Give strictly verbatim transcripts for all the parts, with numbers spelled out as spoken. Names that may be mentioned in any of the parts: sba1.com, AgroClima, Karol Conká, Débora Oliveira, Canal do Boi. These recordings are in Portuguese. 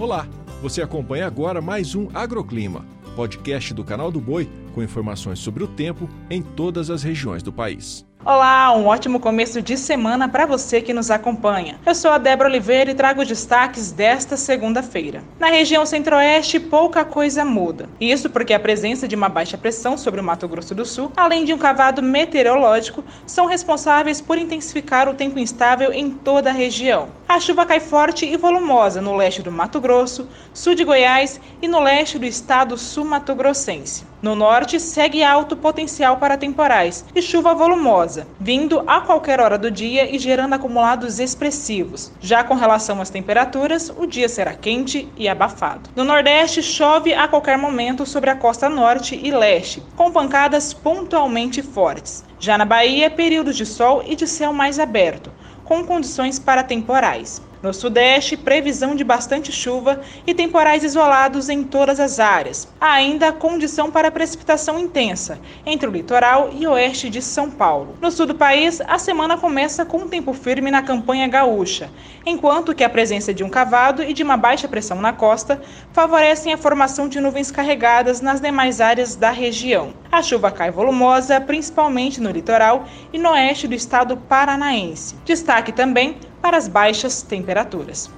Olá, você acompanha agora mais um AgroClima, podcast do Canal do Boi com informações sobre o tempo em todas as regiões do país. Olá, um ótimo começo de semana para você que nos acompanha. Eu sou a Débora Oliveira e trago os destaques desta segunda-feira. Na região centro-oeste, pouca coisa muda. Isso porque a presença de uma baixa pressão sobre o Mato Grosso do Sul, além de um cavado meteorológico, são responsáveis por intensificar o tempo instável em toda a região. A chuva cai forte e volumosa no leste do Mato Grosso, sul de Goiás e no leste do estado sul-mato-grossense. No norte, segue alto potencial para temporais e chuva volumosa, vindo a qualquer hora do dia e gerando acumulados expressivos. Já com relação às temperaturas, o dia será quente e abafado. No Nordeste, chove a qualquer momento sobre a costa norte e leste, com pancadas pontualmente fortes. Já na Bahia, períodos de sol e de céu mais aberto, com condições para temporais. No Sudeste, previsão de bastante chuva e temporais isolados em todas as áreas. Há ainda condição para precipitação intensa entre o litoral e oeste de São Paulo. No sul do país, a semana começa com um tempo firme na campanha gaúcha, enquanto que a presença de um cavado e de uma baixa pressão na costa favorecem a formação de nuvens carregadas nas demais áreas da região. A chuva cai volumosa, principalmente no litoral e no oeste do estado paranaense. Destaque também para as baixas temperaturas.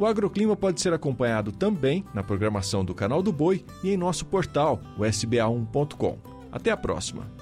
O AgroClima pode ser acompanhado também na programação do Canal do Boi e em nosso portal, o s b a um ponto com. Até a próxima!